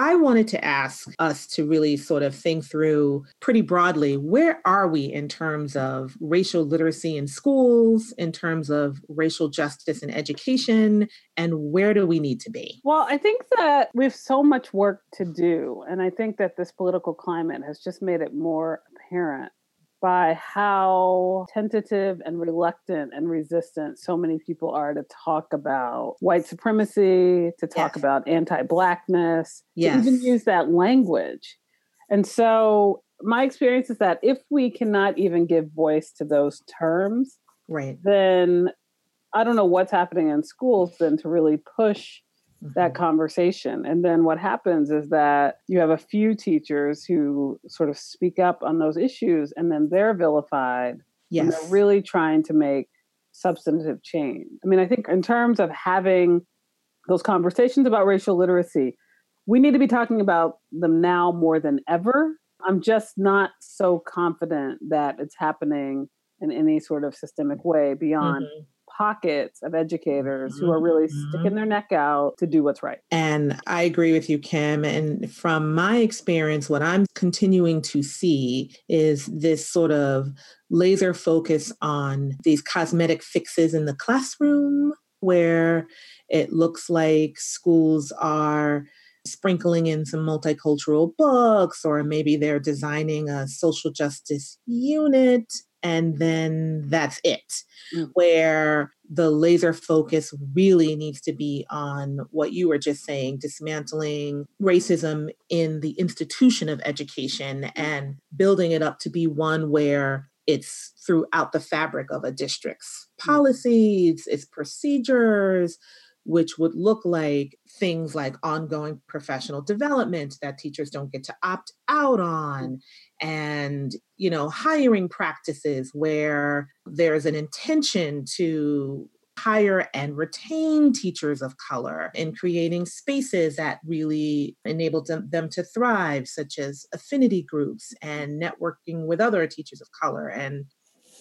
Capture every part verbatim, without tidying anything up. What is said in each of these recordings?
I wanted to ask us to really sort of think through pretty broadly, where are we in terms of racial literacy in schools, in terms of racial justice in education, and where do we need to be? Well, I think that we have so much work to do. And I think that this political climate has just made it more apparent by how tentative and reluctant and resistant so many people are to talk about white supremacy, to talk yes. about anti-Blackness, yes. to even use that language. And so my experience is that if we cannot even give voice to those terms, right. then I don't know what's happening in schools then to really push that conversation. And then what happens is that you have a few teachers who sort of speak up on those issues and then they're vilified. Yes. And they're really trying to make substantive change. I mean, I think in terms of having those conversations about racial literacy, we need to be talking about them now more than ever. I'm just not so confident that it's happening in any sort of systemic way beyond mm-hmm. pockets of educators who are really sticking their neck out to do what's right. And I agree with you, Kim. And from my experience, what I'm continuing to see is this sort of laser focus on these cosmetic fixes in the classroom, where it looks like schools are sprinkling in some multicultural books, or maybe they're designing a social justice unit. And then that's it, mm. where the laser focus really needs to be on what you were just saying, dismantling racism in the institution of education and building it up to be one where it's throughout the fabric of a district's policies, its procedures, which would look like things like ongoing professional development that teachers don't get to opt out on, and, you know, hiring practices where there's an intention to hire and retain teachers of color, in creating spaces that really enabled them, them to thrive, such as affinity groups and networking with other teachers of color, and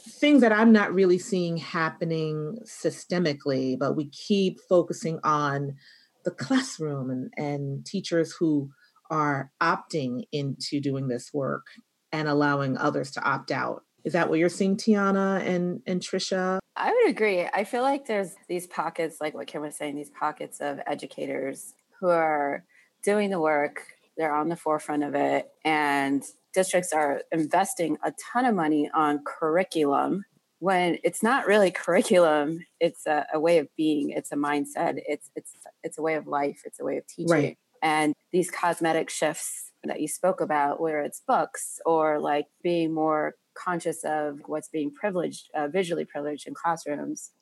things that I'm not really seeing happening systemically, but we keep focusing on the classroom and, and teachers who are opting into doing this work and allowing others to opt out. Is that what you're seeing, Tiana and, and Tricia? I would agree. I feel like there's these pockets, like what Kim was saying, these pockets of educators who are doing the work. They're on the forefront of it. And districts are investing a ton of money on curriculum when it's not really curriculum. It's a, a way of being. It's a mindset. It's it's it's a way of life. It's a way of teaching. Right. And these cosmetic shifts that you spoke about, where it's books or like being more conscious of what's being privileged, uh, visually privileged in classrooms.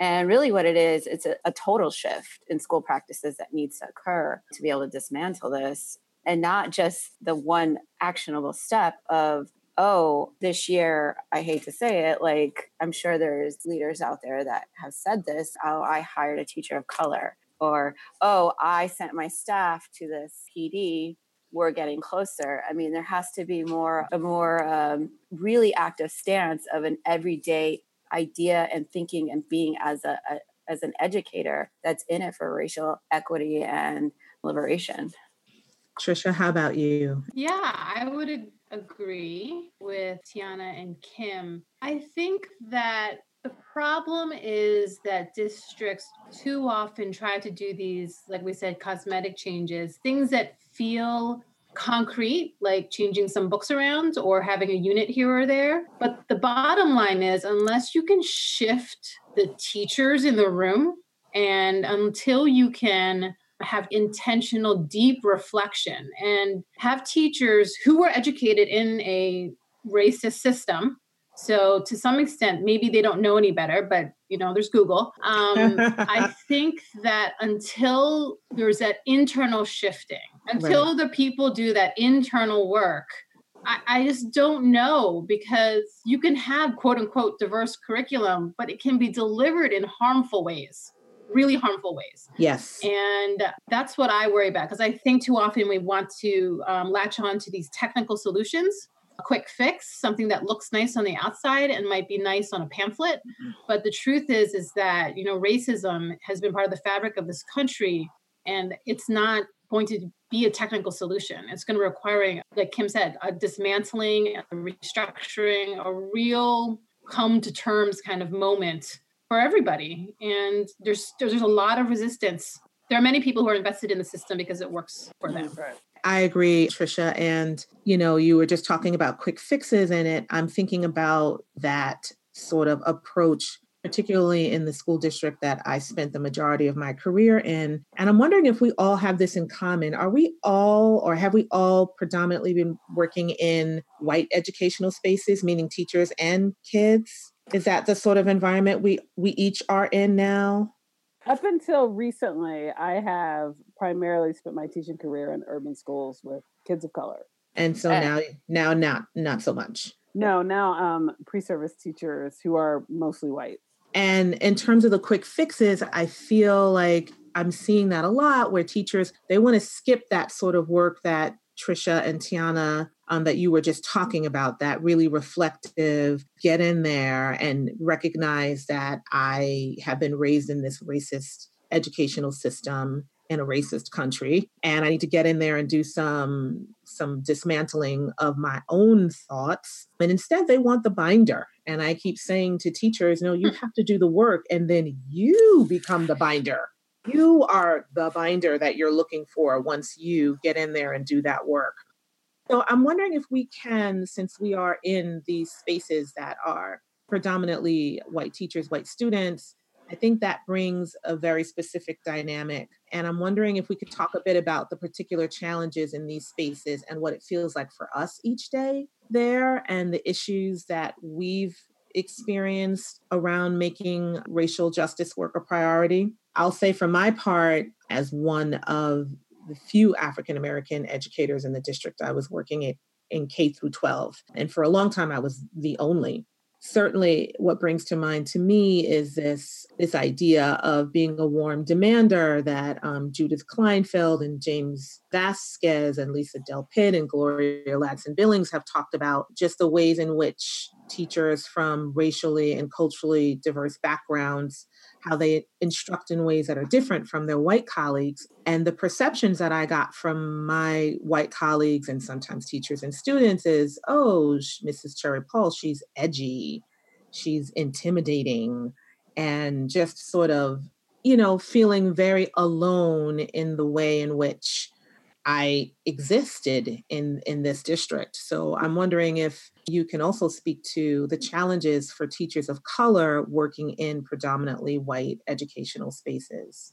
And really what it is, it's a, a total shift in school practices that needs to occur to be able to dismantle this. And not just the one actionable step of, oh, this year, I hate to say it, like, I'm sure there's leaders out there that have said this, oh, I hired a teacher of color, or, oh, I sent my staff to this P D, we're getting closer. I mean, there has to be more, a more um, really active stance of an everyday idea and thinking and being as a, a as an educator that's in it for racial equity and liberation. Tricia, how about you? Yeah, I would ag- agree with Tiana and Kim. I think that the problem is that districts too often try to do these, like we said, cosmetic changes, things that feel concrete, like changing some books around or having a unit here or there. But the bottom line is, unless you can shift the teachers in the room, and until you can have intentional, deep reflection and have teachers who were educated in a racist system. So to some extent, maybe they don't know any better, but you know, there's Google. Um, I think that until there's that internal shifting, until right. the people do that internal work, I, I just don't know, because you can have quote unquote diverse curriculum, but it can be delivered in harmful ways. Really harmful ways. Yes. And that's what I worry about, because I think too often we want to um, latch on to these technical solutions, a quick fix, something that looks nice on the outside and might be nice on a pamphlet. But the truth is, is that, you know, racism has been part of the fabric of this country, and it's not going to be a technical solution. It's going to require, like Kim said, a dismantling, a restructuring, a real come to terms kind of moment for everybody. And there's there's a lot of resistance. There are many people who are invested in the system because it works for them. Right. I agree, Tricia. And, you know, you were just talking about quick fixes in it. I'm thinking about that sort of approach, particularly in the school district that I spent the majority of my career in. And I'm wondering if we all have this in common. Are we all, or have we all predominantly been working in white educational spaces, meaning teachers and kids? Is that the sort of environment we, we each are in now? Up until recently, I have primarily spent my teaching career in urban schools with kids of color. And so and now, now not, not so much. No, now um, pre-service teachers who are mostly white. And in terms of the quick fixes, I feel like I'm seeing that a lot where teachers, they want to skip that sort of work that Tricia and Tiana, um, that you were just talking about, that really reflective, get in there and recognize that I have been raised in this racist educational system in a racist country, and I need to get in there and do some some dismantling of my own thoughts. And instead, they want the binder. And I keep saying to teachers, no, you have to do the work, and then you become the binder. You are the binder that you're looking for once you get in there and do that work. So I'm wondering if we can, since we are in these spaces that are predominantly white teachers, white students, I think that brings a very specific dynamic. And I'm wondering if we could talk a bit about the particular challenges in these spaces and what it feels like for us each day there and the issues that we've experienced around making racial justice work a priority. I'll say for my part, as one of the few African-American educators in the district, I was working at, in K through twelve. And for a long time, I was the only. Certainly what brings to mind to me is this, this idea of being a warm demander that um, Judith Kleinfeld and James Vasquez and Lisa Delpit and Gloria Ladson-Billings have talked about, just the ways in which teachers from racially and culturally diverse backgrounds, how they instruct in ways that are different from their white colleagues. And the perceptions that I got from my white colleagues and sometimes teachers and students is, oh, Missus Cherry-Paul, she's edgy, she's intimidating, and just sort of, you know, feeling very alone in the way in which I existed in, in this district. So I'm wondering if you can also speak to the challenges for teachers of color working in predominantly white educational spaces.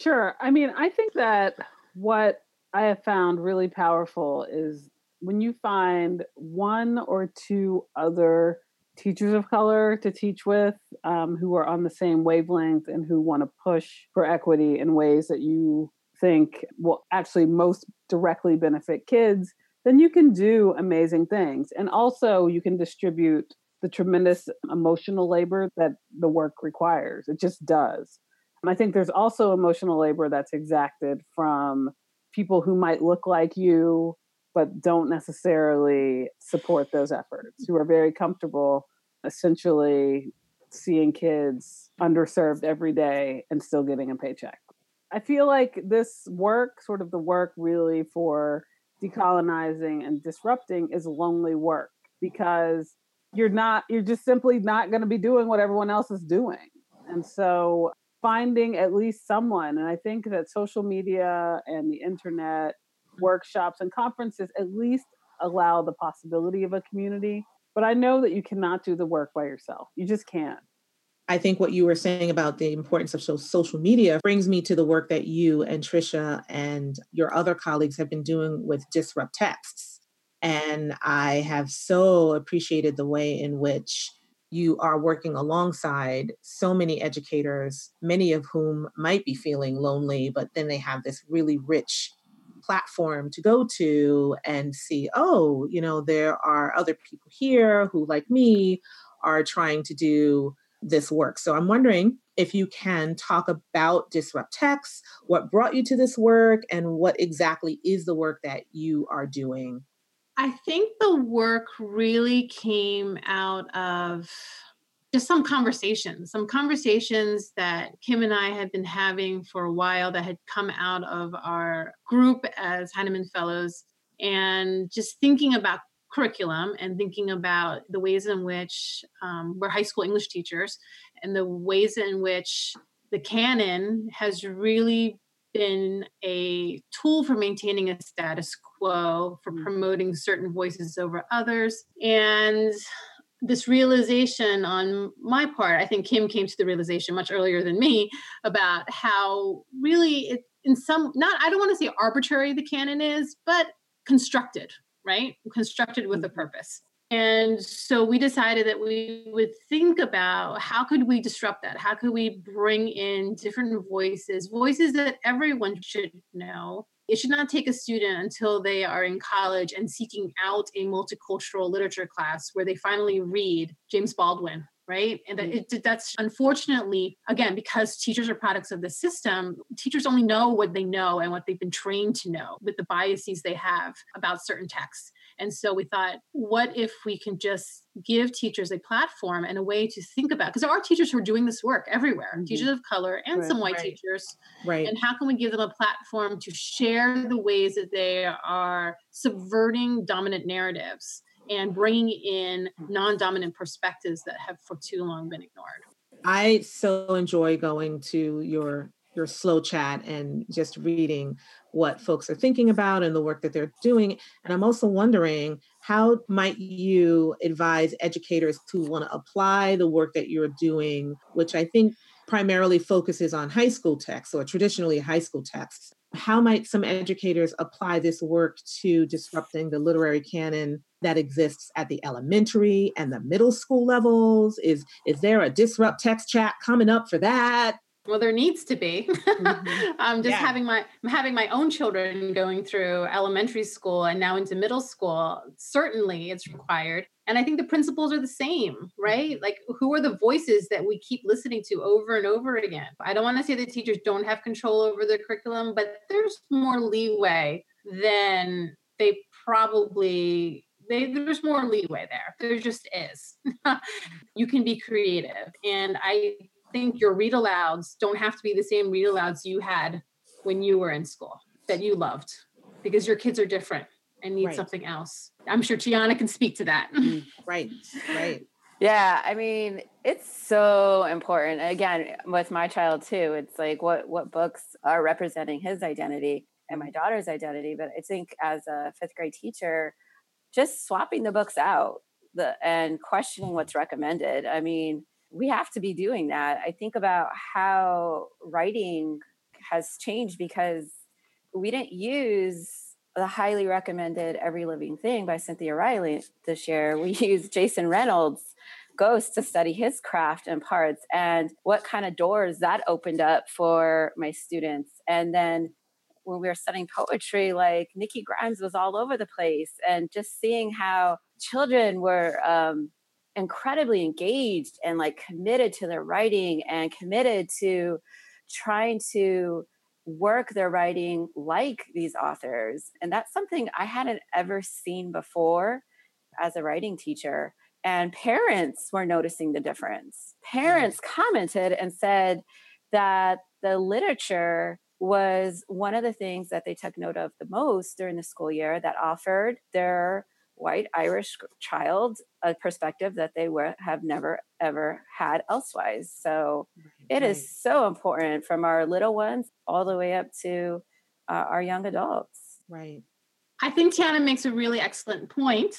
Sure. I mean, I think that what I have found really powerful is when you find one or two other teachers of color to teach with um, who are on the same wavelength and who want to push for equity in ways that you think will actually most directly benefit kids, then you can do amazing things. And also you can distribute the tremendous emotional labor that the work requires. It just does. And I think there's also emotional labor that's exacted from people who might look like you, but don't necessarily support those efforts, who are very comfortable essentially seeing kids underserved every day and still getting a paycheck. I feel like this work, sort of the work really for decolonizing and disrupting, is lonely work, because you're not, you're just simply not going to be doing what everyone else is doing. And so finding at least someone, and I think that social media and the internet, workshops and conferences at least allow the possibility of a community. But I know that you cannot do the work by yourself. You just can't. I think what you were saying about the importance of social media brings me to the work that you and Tricia and your other colleagues have been doing with Disrupt Texts. And I have so appreciated the way in which you are working alongside so many educators, many of whom might be feeling lonely, but then they have this really rich platform to go to and see, oh, you know, there are other people here who, like me, are trying to do this work. So I'm wondering if you can talk about Disrupt Texts, what brought you to this work, and what exactly is the work that you are doing? I think the work really came out of just some conversations, some conversations that Kim and I had been having for a while that had come out of our group as Heinemann Fellows, and just thinking about curriculum and thinking about the ways in which um, we're high school English teachers and the ways in which the canon has really been a tool for maintaining a status quo, for promoting certain voices over others. And this realization on my part, I think Kim came to the realization much earlier than me about how really it, in some, not, I don't want to say arbitrary the canon is, but constructed, right? Constructed with a purpose. And so we decided that we would think about how could we disrupt that? How could we bring in different voices, voices that everyone should know? It should not take a student until they are in college and seeking out a multicultural literature class where they finally read James Baldwin, right? And that it, that's unfortunately, again, because teachers are products of the system, teachers only know what they know and what they've been trained to know with the biases they have about certain texts. And so we thought, what if we can just give teachers a platform and a way to think about, because there are teachers who are doing this work everywhere, mm-hmm. teachers of color and right, some white right. teachers. Right. And how can we give them a platform to share the ways that they are subverting dominant narratives and bringing in non-dominant perspectives that have for too long been ignored? I so enjoy going to your your slow chat and just reading what folks are thinking about and the work that they're doing. And I'm also wondering, how might you advise educators who want to apply the work that you're doing, which I think primarily focuses on high school texts or traditionally high school texts? How might some educators apply this work to disrupting the literary canon that exists at the elementary and the middle school levels? Is, is there a Disrupt Text chat coming up for that? Well, there needs to be. Mm-hmm. I'm just yeah. having my I'm having my own children going through elementary school and now into middle school. Certainly it's required. And I think the principles are the same, right? Like, who are the voices that we keep listening to over and over again? I don't want to say that teachers don't have control over their curriculum, but there's more leeway than they probably... They, there's more leeway there. There just is. You can be creative. And I think your read alouds don't have to be the same read alouds you had when you were in school that you loved, because your kids are different and need right. something else. I'm sure Tiana can speak to that. Right, right. Yeah, I mean, it's so important. Again, with my child too, it's like what what books are representing his identity and my daughter's identity. But I think as a fifth grade teacher, just swapping the books out the, and questioning what's recommended. I mean, we have to be doing that. I think about how writing has changed because we didn't use the highly recommended Every Living Thing by Cynthia Riley this year. We used Jason Reynolds' Ghost to study his craft and parts and what kind of doors that opened up for my students. And then when we were studying poetry, like Nikki Grimes was all over the place, and just seeing how children were um, incredibly engaged and like committed to their writing and committed to trying to work their writing like these authors. And that's something I hadn't ever seen before as a writing teacher. And parents were noticing the difference. Parents commented and said that the literature was one of the things that they took note of the most during the school year that offered their white Irish child a perspective that they were, have never, ever had elsewise. So it is so important from our little ones all the way up to uh, our young adults. Right. I think Tiana makes a really excellent point.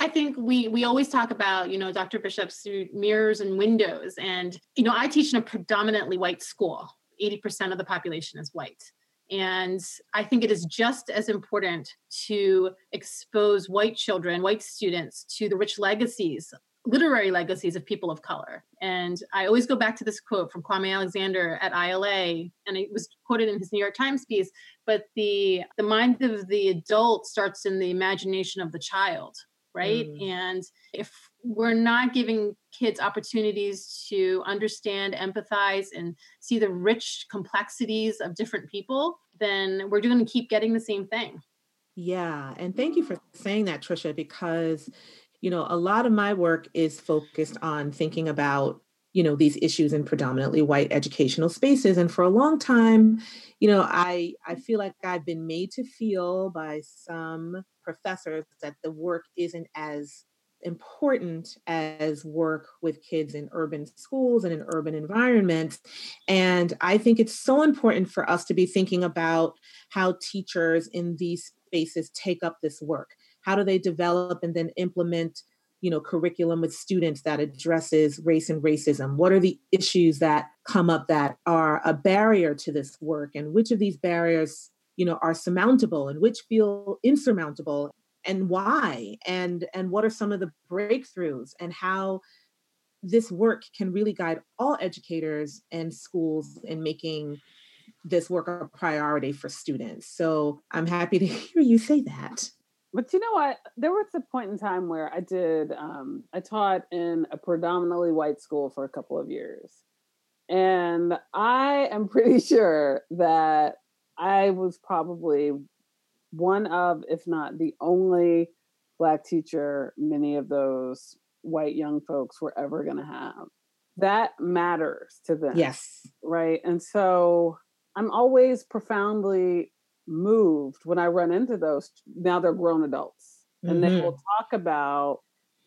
I think we we always talk about, you know, Doctor Bishop's mirrors and windows. And, you know, I teach in a predominantly white school. eighty percent of the population is white. And I think it is just as important to expose white children, white students to the rich legacies, literary legacies of people of color. And I always go back to this quote from Kwame Alexander at I L A, and it was quoted in his New York Times piece, but the, the mind of the adult starts in the imagination of the child, right? Mm. And if we're not giving kids opportunities to understand, empathize, and see the rich complexities of different people, then we're going to keep getting the same thing. Yeah. And thank you for saying that, Tricia, because you know, a lot of my work is focused on thinking about, you know, these issues in predominantly white educational spaces. And for a long time, you know, I, I feel like I've been made to feel by some professors that the work isn't as important as work with kids in urban schools and in urban environments. And I think it's so important for us to be thinking about how teachers in these spaces take up this work. How do they develop and then implement, you know, curriculum with students that addresses race and racism? What are the issues that come up that are a barrier to this work? And which of these barriers, you know, are surmountable and which feel insurmountable? And why? And, and what are some of the breakthroughs, and how this work can really guide all educators and schools in making this work a priority for students. So I'm happy to hear you say that. But you know what? There was a point in time where I did, um, I taught in a predominantly white school for a couple of years. And I am pretty sure that I was probably one of, if not the only Black teacher many of those white young folks were ever going to have. That matters to them. Yes. Right. And so I'm always profoundly moved when I run into those. Now they're grown adults, and mm-hmm. they will talk about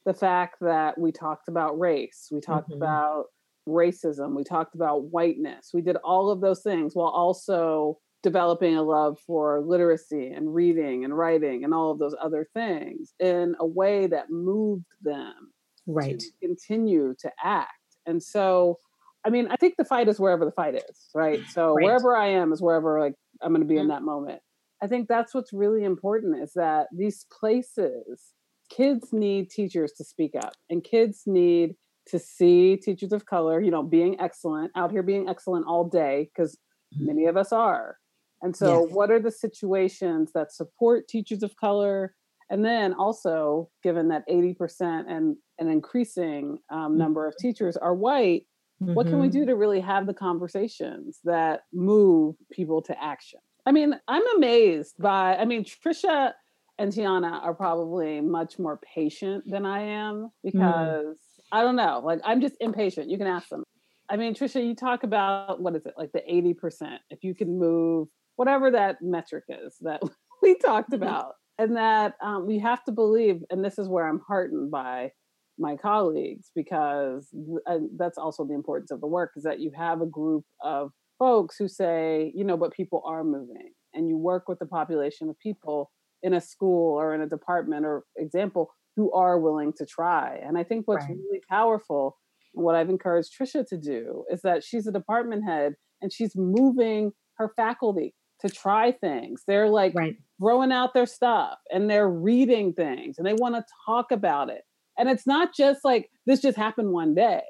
the fact that we talked about race. We talked mm-hmm. about racism. We talked about whiteness. We did all of those things while also developing a love for literacy and reading and writing and all of those other things in a way that moved them right. to continue to act. And so, I mean, I think the fight is wherever the fight is, right? So right. wherever I am is wherever like I'm going to be mm-hmm. in that moment. I think that's what's really important, is that these places, kids need teachers to speak up, and kids need to see teachers of color, you know, being excellent, out here being excellent all day, because many of us are. And so yes. what are the situations that support teachers of color? And then also, given that eighty percent and an increasing um, number of teachers are white, mm-hmm. what can we do to really have the conversations that move people to action? I mean, I'm amazed by, I mean, Tricia and Tiana are probably much more patient than I am, because mm-hmm. I don't know, like I'm just impatient. You can ask them. I mean, Tricia, you talk about, what is it, like the eighty percent, if you can move, whatever that metric is that we talked about, and that um, we have to believe, and this is where I'm heartened by my colleagues, because uh, that's also the importance of the work, is that you have a group of folks who say, you know, but people are moving, and you work with the population of people in a school or in a department or example who are willing to try. And I think what's right. really powerful, what I've encouraged Tricia to do, is that she's a department head and she's moving her faculty to try things. They're like right. throwing out their stuff, and they're reading things, and they want to talk about it. And it's not just like, this just happened one day.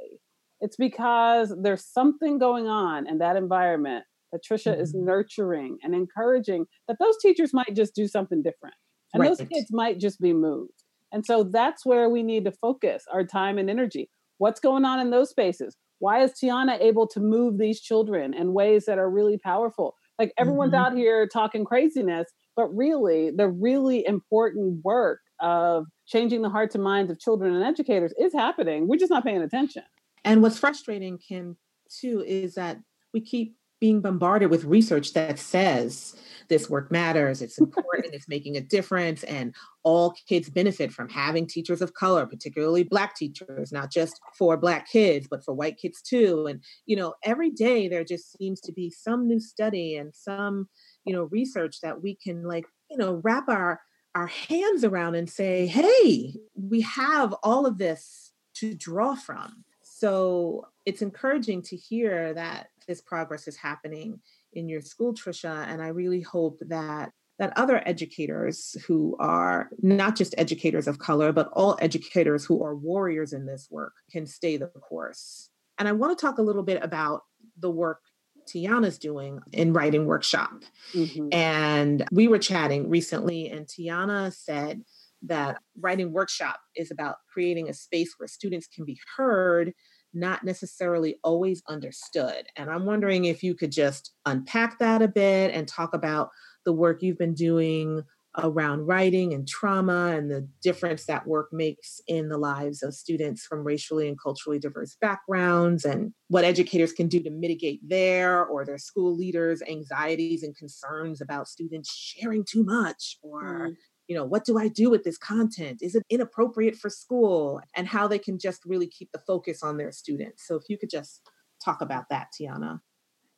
It's because there's something going on in that environment that Tricia mm-hmm. is nurturing and encouraging, that those teachers might just do something different. And right. those kids might just be moved. And so that's where we need to focus our time and energy. What's going on in those spaces? Why is Tiana able to move these children in ways that are really powerful? Like everyone's mm-hmm. out here talking craziness, but really the really important work of changing the hearts and minds of children and educators is happening. We're just not paying attention. And what's frustrating, Kim, too, is that we keep being bombarded with research that says this work matters, it's important, it's making a difference, and all kids benefit from having teachers of color, particularly Black teachers, not just for Black kids, but for white kids too. And, you know, every day there just seems to be some new study and some, you know, research that we can, like, you know, wrap our, our hands around and say, hey, we have all of this to draw from. So it's encouraging to hear that this progress is happening in your school, Tricia. And I really hope that that other educators who are not just educators of color, but all educators who are warriors in this work can stay the course. And I want to talk a little bit about the work Tiana's doing in Writing Workshop. Mm-hmm. And we were chatting recently, and Tiana said that Writing Workshop is about creating a space where students can be heard, not necessarily always understood. And I'm wondering if you could just unpack that a bit and talk about the work you've been doing around writing and trauma and the difference that work makes in the lives of students from racially and culturally diverse backgrounds, and what educators can do to mitigate their or their school leaders' anxieties and concerns about students sharing too much, or, you know, what do I do with this content? Is it inappropriate for school? And how they can just really keep the focus on their students. So if you could just talk about that, Tiana.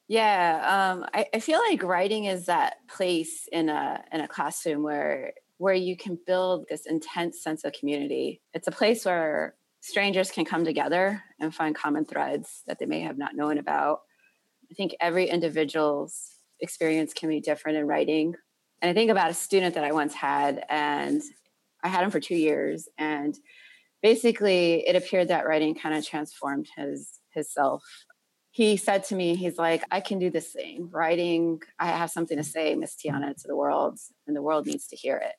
Yeah, um, I, I feel like writing is that place in a in a classroom where where you can build this intense sense of community. It's a place where strangers can come together and find common threads that they may have not known about. I think every individual's experience can be different in writing. And I think about a student that I once had, and I had him for two years. And basically, it appeared that writing kind of transformed his his self. He said to me, he's like, I can do this thing, writing. I have something to say, Miss Tiana, to the world, and the world needs to hear it.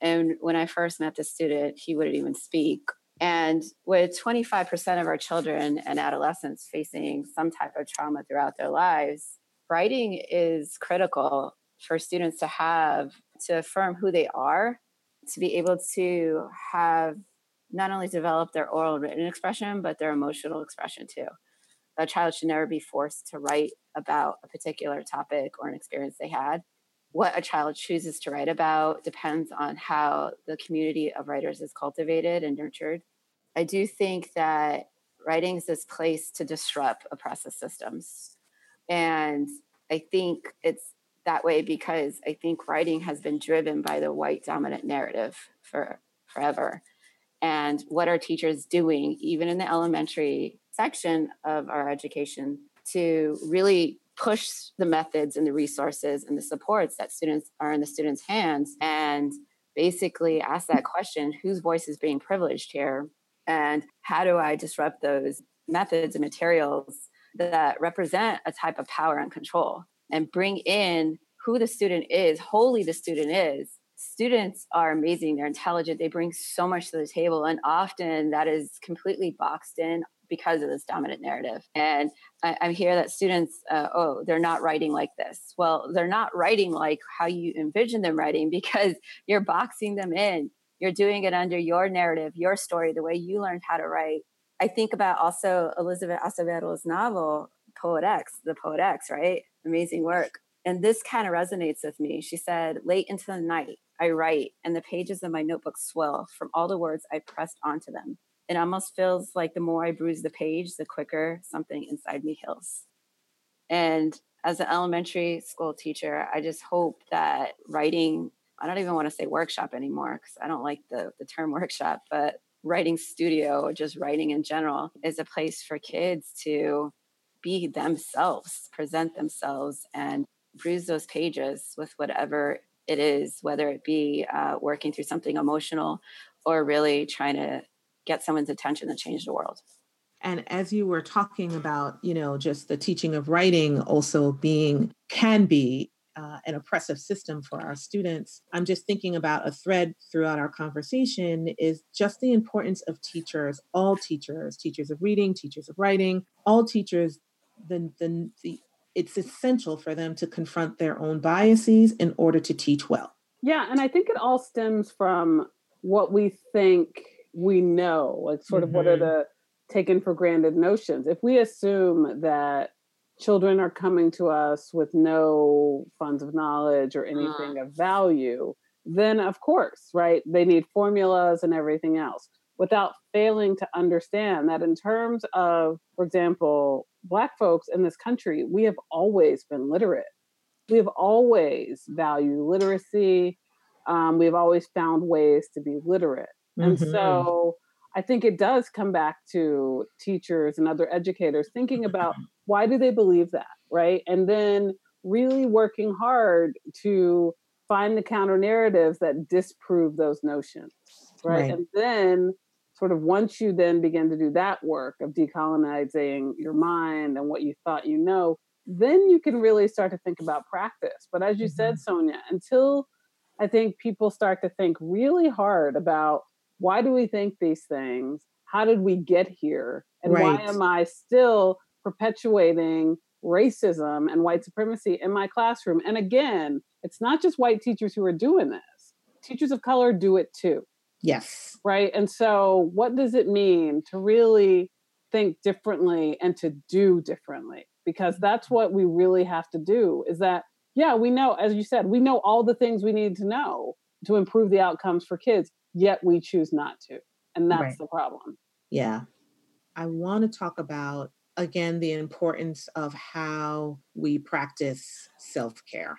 And when I first met this student, he wouldn't even speak. And with twenty-five percent of our children and adolescents facing some type of trauma throughout their lives, writing is critical for students to have, to affirm who they are, to be able to have not only develop their oral written expression, but their emotional expression too. A child should never be forced to write about a particular topic or an experience they had. What a child chooses to write about depends on how the community of writers is cultivated and nurtured. I do think that writing is this place to disrupt oppressive systems. And I think it's that way because I think writing has been driven by the white dominant narrative for forever. And what are teachers doing, even in the elementary section of our education, to really push the methods and the resources and the supports that students are in the students' hands, and basically ask that question, whose voice is being privileged here? And how do I disrupt those methods and materials that represent a type of power and control, and bring in who the student is, wholly the student is? Students are amazing. They're intelligent. They bring so much to the table. And often that is completely boxed in because of this dominant narrative. And I, I hear that students, uh, oh, they're not writing like this. Well, they're not writing like how you envision them writing because you're boxing them in. You're doing it under your narrative, your story, the way you learned how to write. I think about also Elizabeth Acevedo's novel, Poet X, the Poet X, right? Amazing work. And this kind of resonates with me. She said, late into the night, I write and the pages of my notebook swell from all the words I pressed onto them. It almost feels like the more I bruise the page, the quicker something inside me heals. And as an elementary school teacher, I just hope that writing, I don't even want to say workshop anymore because I don't like the, the term workshop, but writing studio or just writing in general is a place for kids to be themselves, present themselves, and bruise those pages with whatever it is, whether it be uh, working through something emotional or really trying to get someone's attention to change the world. And as you were talking about, you know, just the teaching of writing also being, can be uh, an oppressive system for our students. I'm just thinking about a thread throughout our conversation is just the importance of teachers, all teachers, teachers of reading, teachers of writing, all teachers, the, the, the it's essential for them to confront their own biases in order to teach well. Yeah. And I think it all stems from what we think we know, like sort of mm-hmm. what are the taken for granted notions. If we assume that children are coming to us with no funds of knowledge or anything uh. of value, then of course, right, they need formulas and everything else, without failing to understand that in terms of, for example, Black folks in this country, we have always been literate. We have always valued literacy. Um, we've always found ways to be literate. And mm-hmm. so I think it does come back to teachers and other educators thinking about why do they believe that, right? And then really working hard to find the counter narratives that disprove those notions, right? right? And then sort of once you then begin to do that work of decolonizing your mind and what you thought you know, then you can really start to think about practice. But as you mm-hmm. said, Sonja, until I think people start to think really hard about why do we think these things? How did we get here? And right. why am I still perpetuating racism and white supremacy in my classroom? And again, it's not just white teachers who are doing this. teachers of color do it too. Yes. Right. And so what does it mean to really think differently and to do differently? Because that's what we really have to do, is that, yeah, we know, as you said, we know all the things we need to know to improve the outcomes for kids, yet we choose not to. And that's right. The problem. Yeah. I want to talk about, again, the importance of how we practice self-care.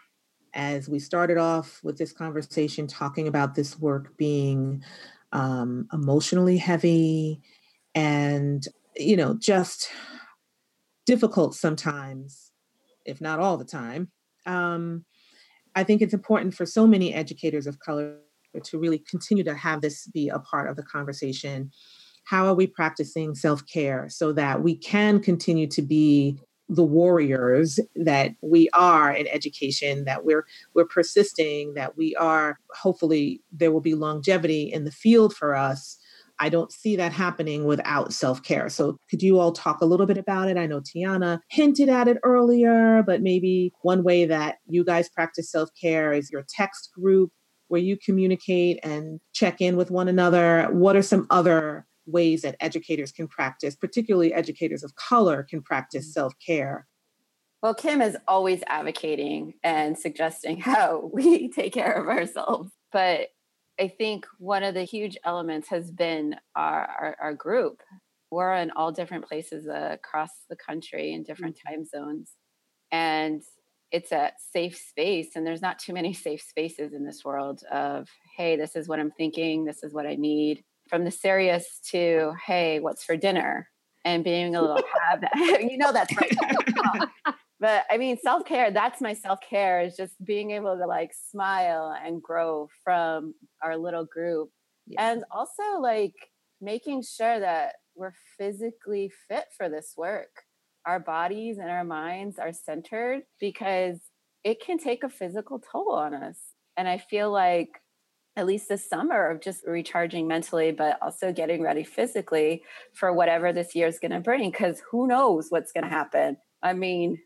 As we started off with this conversation, talking about this work being um, emotionally heavy and, you know, just difficult sometimes, if not all the time. Um, I think it's important for so many educators of color to really continue to have this be a part of the conversation. How are we practicing self-care so that we can continue to be the warriors that we are in education, that we're we're persisting, that we are, hopefully there will be longevity in the field for us. I don't see that happening without self-care. So could you all talk a little bit about it? I know Tiana hinted at it earlier, but maybe one way that you guys practice self-care is your text group where you communicate and check in with one another. What are some other ways that educators can practice, particularly educators of color, can practice self-care? Well, Kim is always advocating and suggesting how we take care of ourselves. But I think one of the huge elements has been our, our, our group. We're in all different places across the country in different time zones. And it's a safe space. And there's not too many safe spaces in this world of, hey, this is what I'm thinking. This is what I need. From the serious to, hey, what's for dinner? And being a little, have that. You know, that's right. But I mean, self-care, that's my self-care, is just being able to like smile and grow from our little group. Yeah. And also like making sure that we're physically fit for this work. Our bodies and our minds are centered, because it can take a physical toll on us. And I feel like at least this summer of just recharging mentally, but also getting ready physically for whatever this year is going to bring, because who knows what's going to happen. I mean,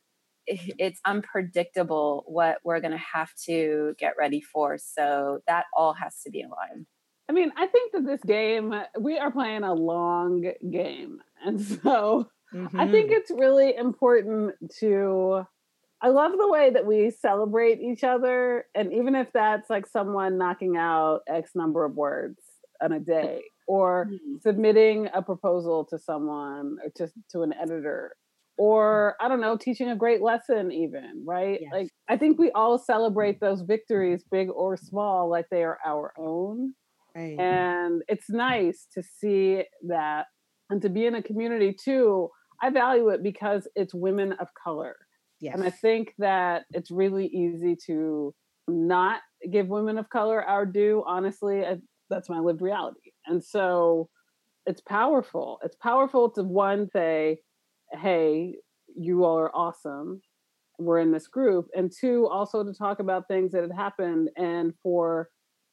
it's unpredictable what we're going to have to get ready for. So that all has to be in line. I mean, I think that this game, we are playing a long game. And so mm-hmm. I think it's really important to, I love the way that we celebrate each other. And even if that's like someone knocking out X number of words in a day, or mm-hmm. submitting a proposal to someone or to, to an editor, or I don't know, teaching a great lesson even, right? Yes. Like, I think we all celebrate those victories, big or small, like they are our own. Right. And it's nice to see that and to be in a community too. I value it because it's women of color. Yes. And I think that it's really easy to not give women of color our due. Honestly, I, that's my lived reality. And so it's powerful. It's powerful to, one, say, hey, you all are awesome. We're in this group. And two, also to talk about things that had happened, and for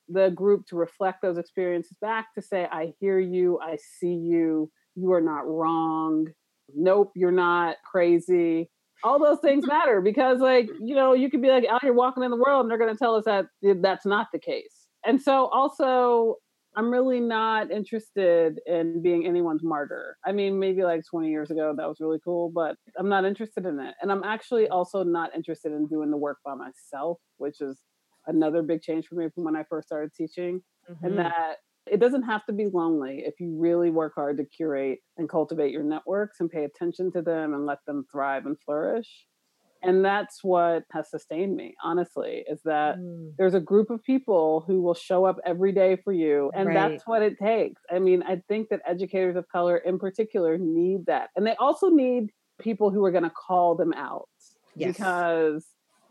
the group to reflect those experiences back to say, I hear you. I see you. You are not wrong. Nope, you're not crazy. All those things matter, because, like, you know, you could be like out here walking in the world and they're going to tell us that that's not the case. And so also, I'm really not interested in being anyone's martyr. I mean, maybe like twenty years ago, that was really cool, but I'm not interested in it. And I'm actually also not interested in doing the work by myself, which is another big change for me from when I first started teaching. Mm-hmm. And that it doesn't have to be lonely if you really work hard to curate and cultivate your networks and pay attention to them and let them thrive and flourish. And that's what has sustained me, honestly, is that mm. there's a group of people who will show up every day for you. And right. that's what it takes. I mean, I think that educators of color in particular need that. And they also need people who are going to call them out. Yes. Because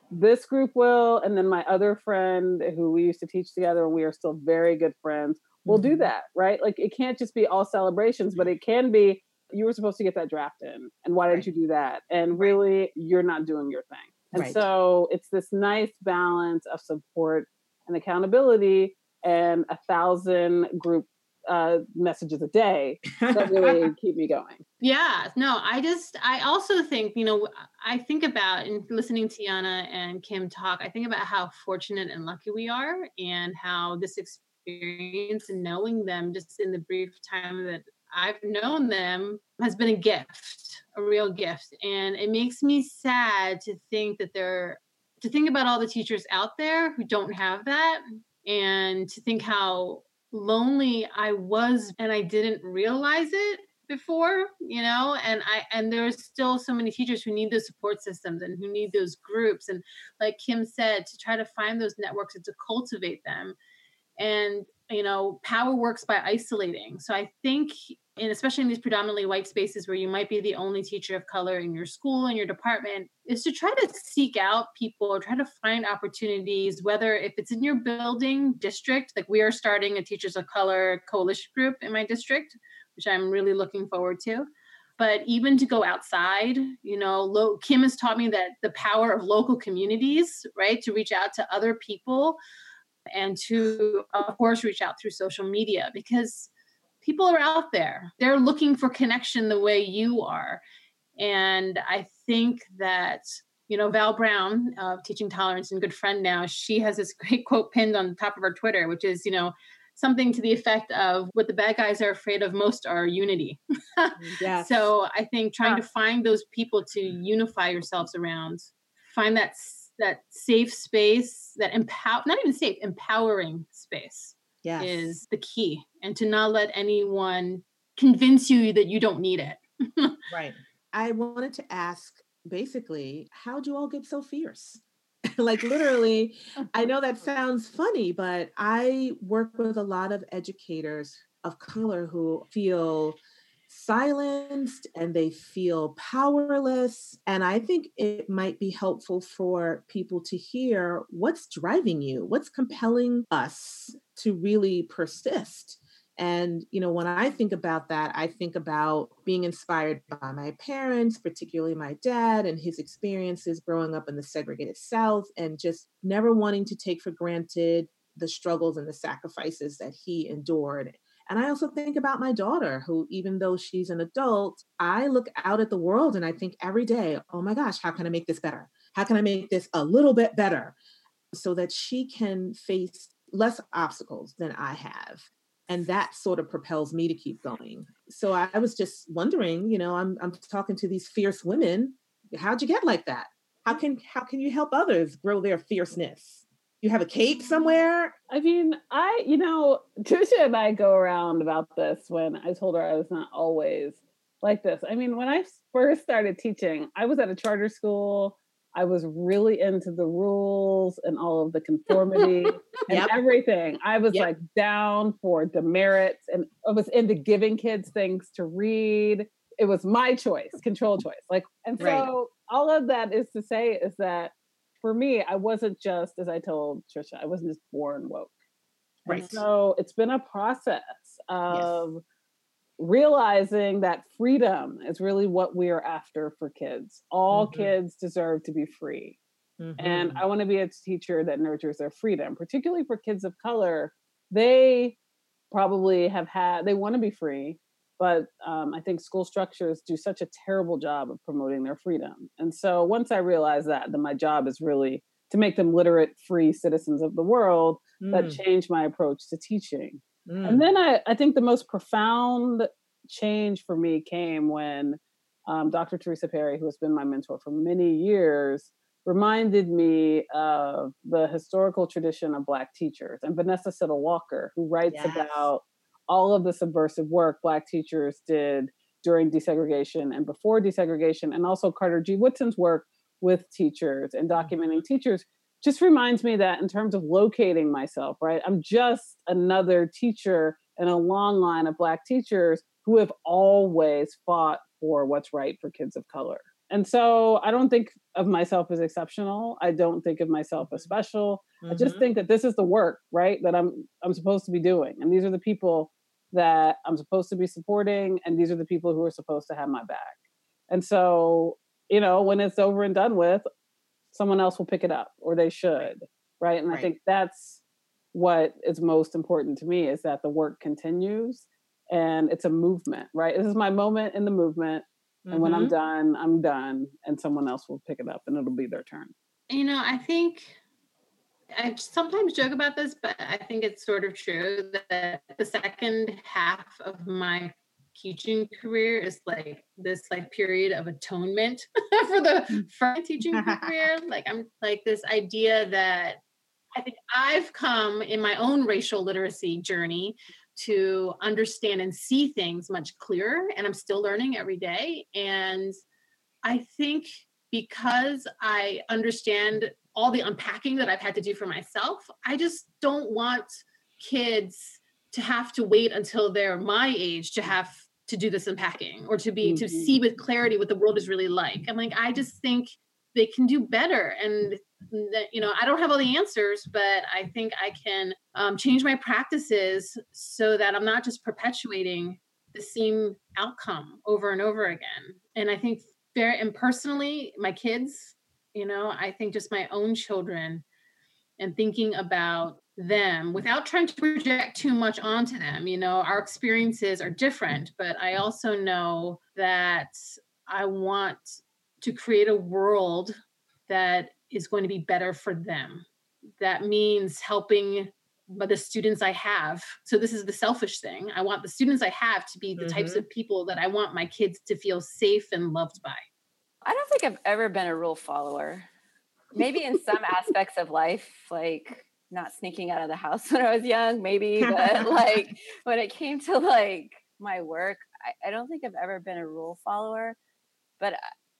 this group will, and then my other friend who we used to teach together and we are still very good friends, will mm-hmm. do that, right? Like, it can't just be all celebrations, but it can be, you were supposed to get that draft in, and why didn't right. you do that? And really, right. you're not doing your thing. And right. so it's this nice balance of support and accountability and a thousand group uh, messages a day that really keep me going. Yeah, no, I just, I also think, you know, I think about, in listening to Tiana and Kim talk, I think about how fortunate and lucky we are, and how this experience and knowing them just in the brief time that I've known them has been a gift, a real gift. And it makes me sad to think that they're, to think about all the teachers out there who don't have that, and to think how lonely I was, and I didn't realize it before, you know, and I, and there's still so many teachers who need those support systems and who need those groups. And like Kim said, to try to find those networks and to cultivate them. And, you know, power works by isolating. So I think, and especially in these predominantly white spaces where you might be the only teacher of color in your school, in your department, is to try to seek out people, or try to find opportunities, whether if it's in your building, district, like we are starting a Teachers of Color coalition group in my district, which I'm really looking forward to. But even to go outside, you know, lo- Kim has taught me that the power of local communities, right, to reach out to other people, and to, of course, reach out through social media, because people are out there. They're looking for connection the way you are. And I think that, you know, Val Brown of Teaching Tolerance and good friend now, she has this great quote pinned on the top of her Twitter, which is, you know, something to the effect of, what the bad guys are afraid of most are unity. Yes. So I think trying yeah. to find those people to unify yourselves around, find that that safe space, that empower, not even safe, empowering space yes. is the key. And to not let anyone convince you that you don't need it. Right. I wanted to ask, basically, how do you all get so fierce? Like literally, I know that sounds funny, but I work with a lot of educators of color who feel silenced and they feel powerless. And I think it might be helpful for people to hear what's driving you, what's compelling us to really persist. And, you know, when I think about that, I think about being inspired by my parents, particularly my dad and his experiences growing up in the segregated South, and just never wanting to take for granted the struggles and the sacrifices that he endured. And I also think about my daughter, who, even though she's an adult, I look out at the world and I think every day, oh my gosh, how can I make this better? How can I make this a little bit better, so that she can face less obstacles than I have? And that sort of propels me to keep going. So I, I was just wondering, you know, I'm I'm talking to these fierce women. How'd you get like that? How can how can you help others grow their fierceness? You have a cape somewhere? I mean, I, you know, Tricia and I go around about this when I told her I was not always like this. I mean, when I first started teaching, I was at a charter school. I was really into the rules and all of the conformity and yep. everything. I was yep. like down for demerits, and I was into giving kids things to read. It was my choice, control choice. Like, and so right. all of that is to say is that, for me, I wasn't just, as I told Tricia, I wasn't just born woke. Right. And so it's been a process of yes. realizing that freedom is really what we are after for kids. All mm-hmm. kids deserve to be free. Mm-hmm. And I want to be a teacher that nurtures their freedom, particularly for kids of color. They probably have had, they want to be free, but um, I think school structures do such a terrible job of promoting their freedom. And so once I realized that, then my job is really to make them literate, free citizens of the world. Mm. That changed my approach to teaching. Mm. And then I, I think the most profound change for me came when um, Doctor Teresa Perry, who has been my mentor for many years, reminded me of the historical tradition of Black teachers, and Vanessa Siddle Walker, who writes yes. about all of the subversive work Black teachers did during desegregation and before desegregation, and also Carter G. Woodson's work with teachers and documenting teachers, just reminds me that in terms of locating myself, right? I'm just another teacher in a long line of Black teachers who have always fought for what's right for kids of color. And so I don't think of myself as exceptional. I don't think of myself as special. Mm-hmm. I just think that this is the work, right, that I'm I'm supposed to be doing. And these are the people that I'm supposed to be supporting, and these are the people who are supposed to have my back. And so, you know, when it's over and done with, someone else will pick it up, or they should, right? And right. I think that's what is most important to me is that the work continues and it's a movement, right? This is my moment in the movement. And mm-hmm. when I'm done, I'm done. And someone else will pick it up and it'll be their turn. You know, I think I sometimes joke about this, but I think it's sort of true that the second half of my teaching career is like this like period of atonement for the for my teaching career. Like I'm like this idea that I think I've come in my own racial literacy journey to understand and see things much clearer. And I'm still learning every day. And I think because I understand all the unpacking that I've had to do for myself, I just don't want kids to have to wait until they're my age to have to do this unpacking or to be, mm-hmm. to see with clarity what the world is really like. I'm like, I just think they can do better. And that, you know, I don't have all the answers, but I think I can um, change my practices so that I'm not just perpetuating the same outcome over and over again. And I think very, and personally, my kids, you know, I think just my own children and thinking about them without trying to project too much onto them. You know, our experiences are different, but I also know that I want to create a world that is going to be better for them. That means helping the students I have. So this is the selfish thing. I want the students I have to be the mm-hmm. types of people that I want my kids to feel safe and loved by. I don't think I've ever been a rule follower. Maybe in some aspects of life, like not sneaking out of the house when I was young, maybe, but like when it came to like my work, I, I don't think I've ever been a rule follower, but I,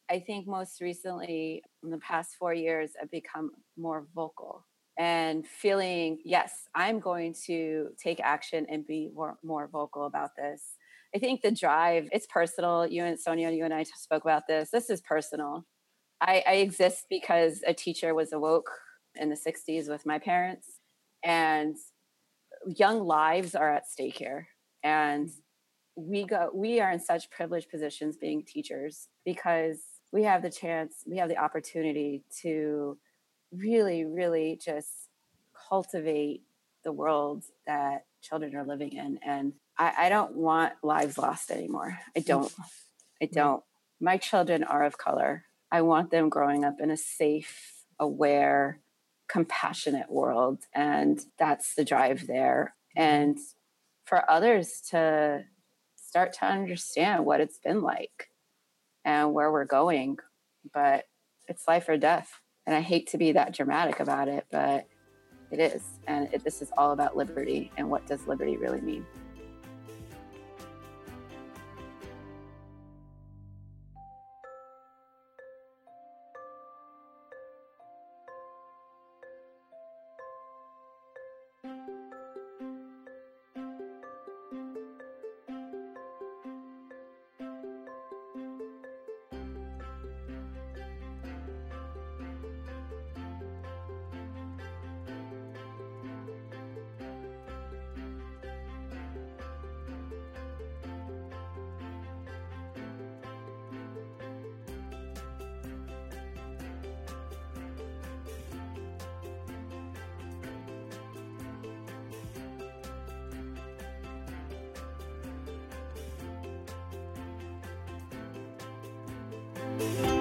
I think most recently in the past four years, I've become more vocal and feeling, yes, I'm going to take action and be more, more vocal about this. I think the drive, it's personal. You and Sonja, you and I spoke about this. This is personal. I, I exist because a teacher was awoke in the sixties with my parents, and young lives are at stake here. And we go, we are in such privileged positions being teachers because we have the chance, we have the opportunity to really, really just cultivate the world that children are living in. And I, I don't want lives lost anymore. I don't, I don't. My children are of color. I want them growing up in a safe, aware, compassionate world. And that's the drive there. And for others to start to understand what it's been like and where we're going, but it's life or death. And I hate to be that dramatic about it, but it is. And it, this is all about liberty and what does liberty really mean? Thank you.